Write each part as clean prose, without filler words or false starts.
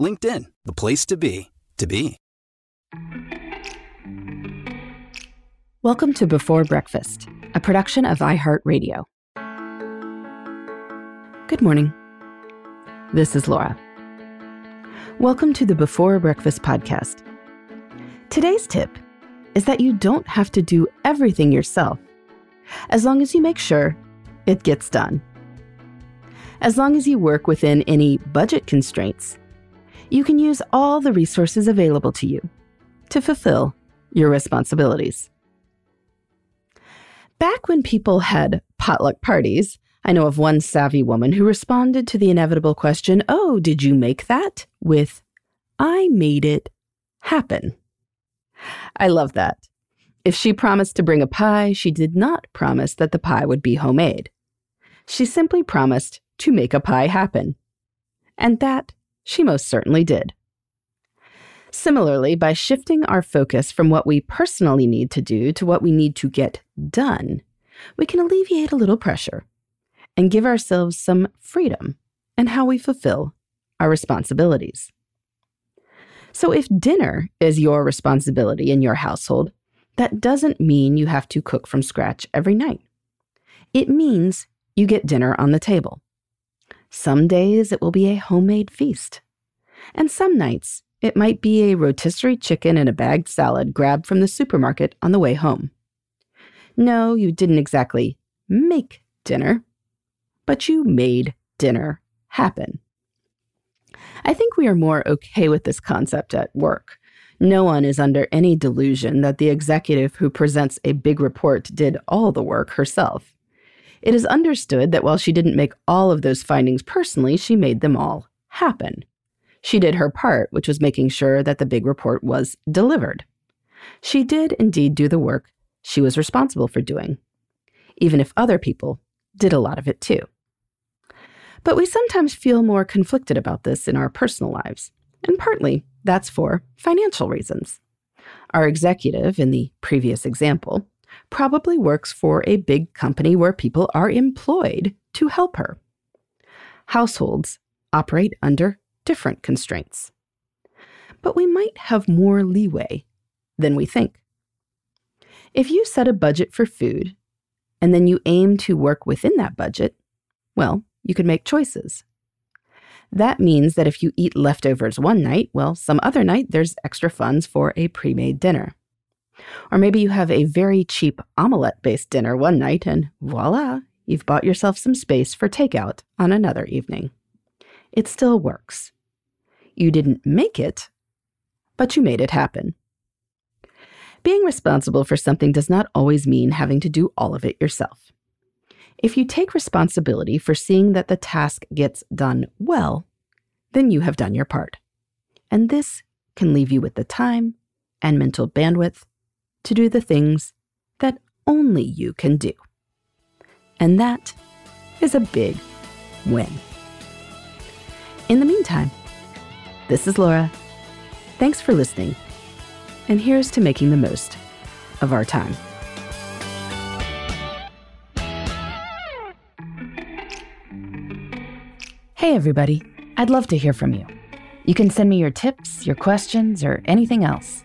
LinkedIn, the place to be, to be. Welcome to Before Breakfast, a production of iHeartRadio. Good morning. This is Laura. Welcome to the Before Breakfast podcast. Today's tip is that you don't have to do everything yourself, as long as you make sure it gets done. As long as you work within any budget constraints, you can use all the resources available to you to fulfill your responsibilities. Back when people had potluck parties, I know of one savvy woman who responded to the inevitable question, "Oh, did you make that?" with, "I made it happen." I love that. If she promised to bring a pie, she did not promise that the pie would be homemade. She simply promised to make a pie happen. And that she most certainly did. Similarly, by shifting our focus from what we personally need to do to what we need to get done, we can alleviate a little pressure and give ourselves some freedom in how we fulfill our responsibilities. So if dinner is your responsibility in your household, that doesn't mean you have to cook from scratch every night. It means you get dinner on the table. Some days it will be a homemade feast, and some nights it might be a rotisserie chicken and a bagged salad grabbed from the supermarket on the way home. No, you didn't exactly make dinner, but you made dinner happen. I think we are more okay with this concept at work. No one is under any delusion that the executive who presents a big report did all the work herself. It is understood that while she didn't make all of those findings personally, she made them all happen. She did her part, which was making sure that the big report was delivered. She did indeed do the work she was responsible for doing, even if other people did a lot of it too. But we sometimes feel more conflicted about this in our personal lives, and partly that's for financial reasons. Our executive, in the previous example, probably works for a big company where people are employed to help her. Households operate under different constraints. But we might have more leeway than we think. If you set a budget for food and then you aim to work within that budget, well, you could make choices. That means that if you eat leftovers one night, well, some other night there's extra funds for a pre-made dinner. Or maybe you have a very cheap omelet-based dinner one night and voila, you've bought yourself some space for takeout on another evening. It still works. You didn't make it, but you made it happen. Being responsible for something does not always mean having to do all of it yourself. If you take responsibility for seeing that the task gets done well, then you have done your part. And this can leave you with the time and mental bandwidth to do the things that only you can do. And that is a big win. In the meantime, this is Laura. Thanks for listening. And here's to making the most of our time. Hey, everybody. I'd love to hear from you. You can send me your tips, your questions, or anything else.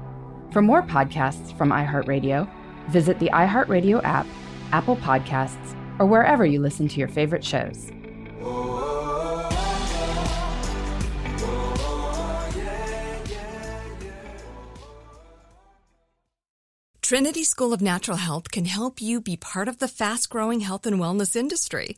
For more podcasts from iHeartRadio, visit the iHeartRadio app, Apple Podcasts, or wherever you listen to your favorite shows. Trinity School of Natural Health can help you be part of the fast-growing health and wellness industry.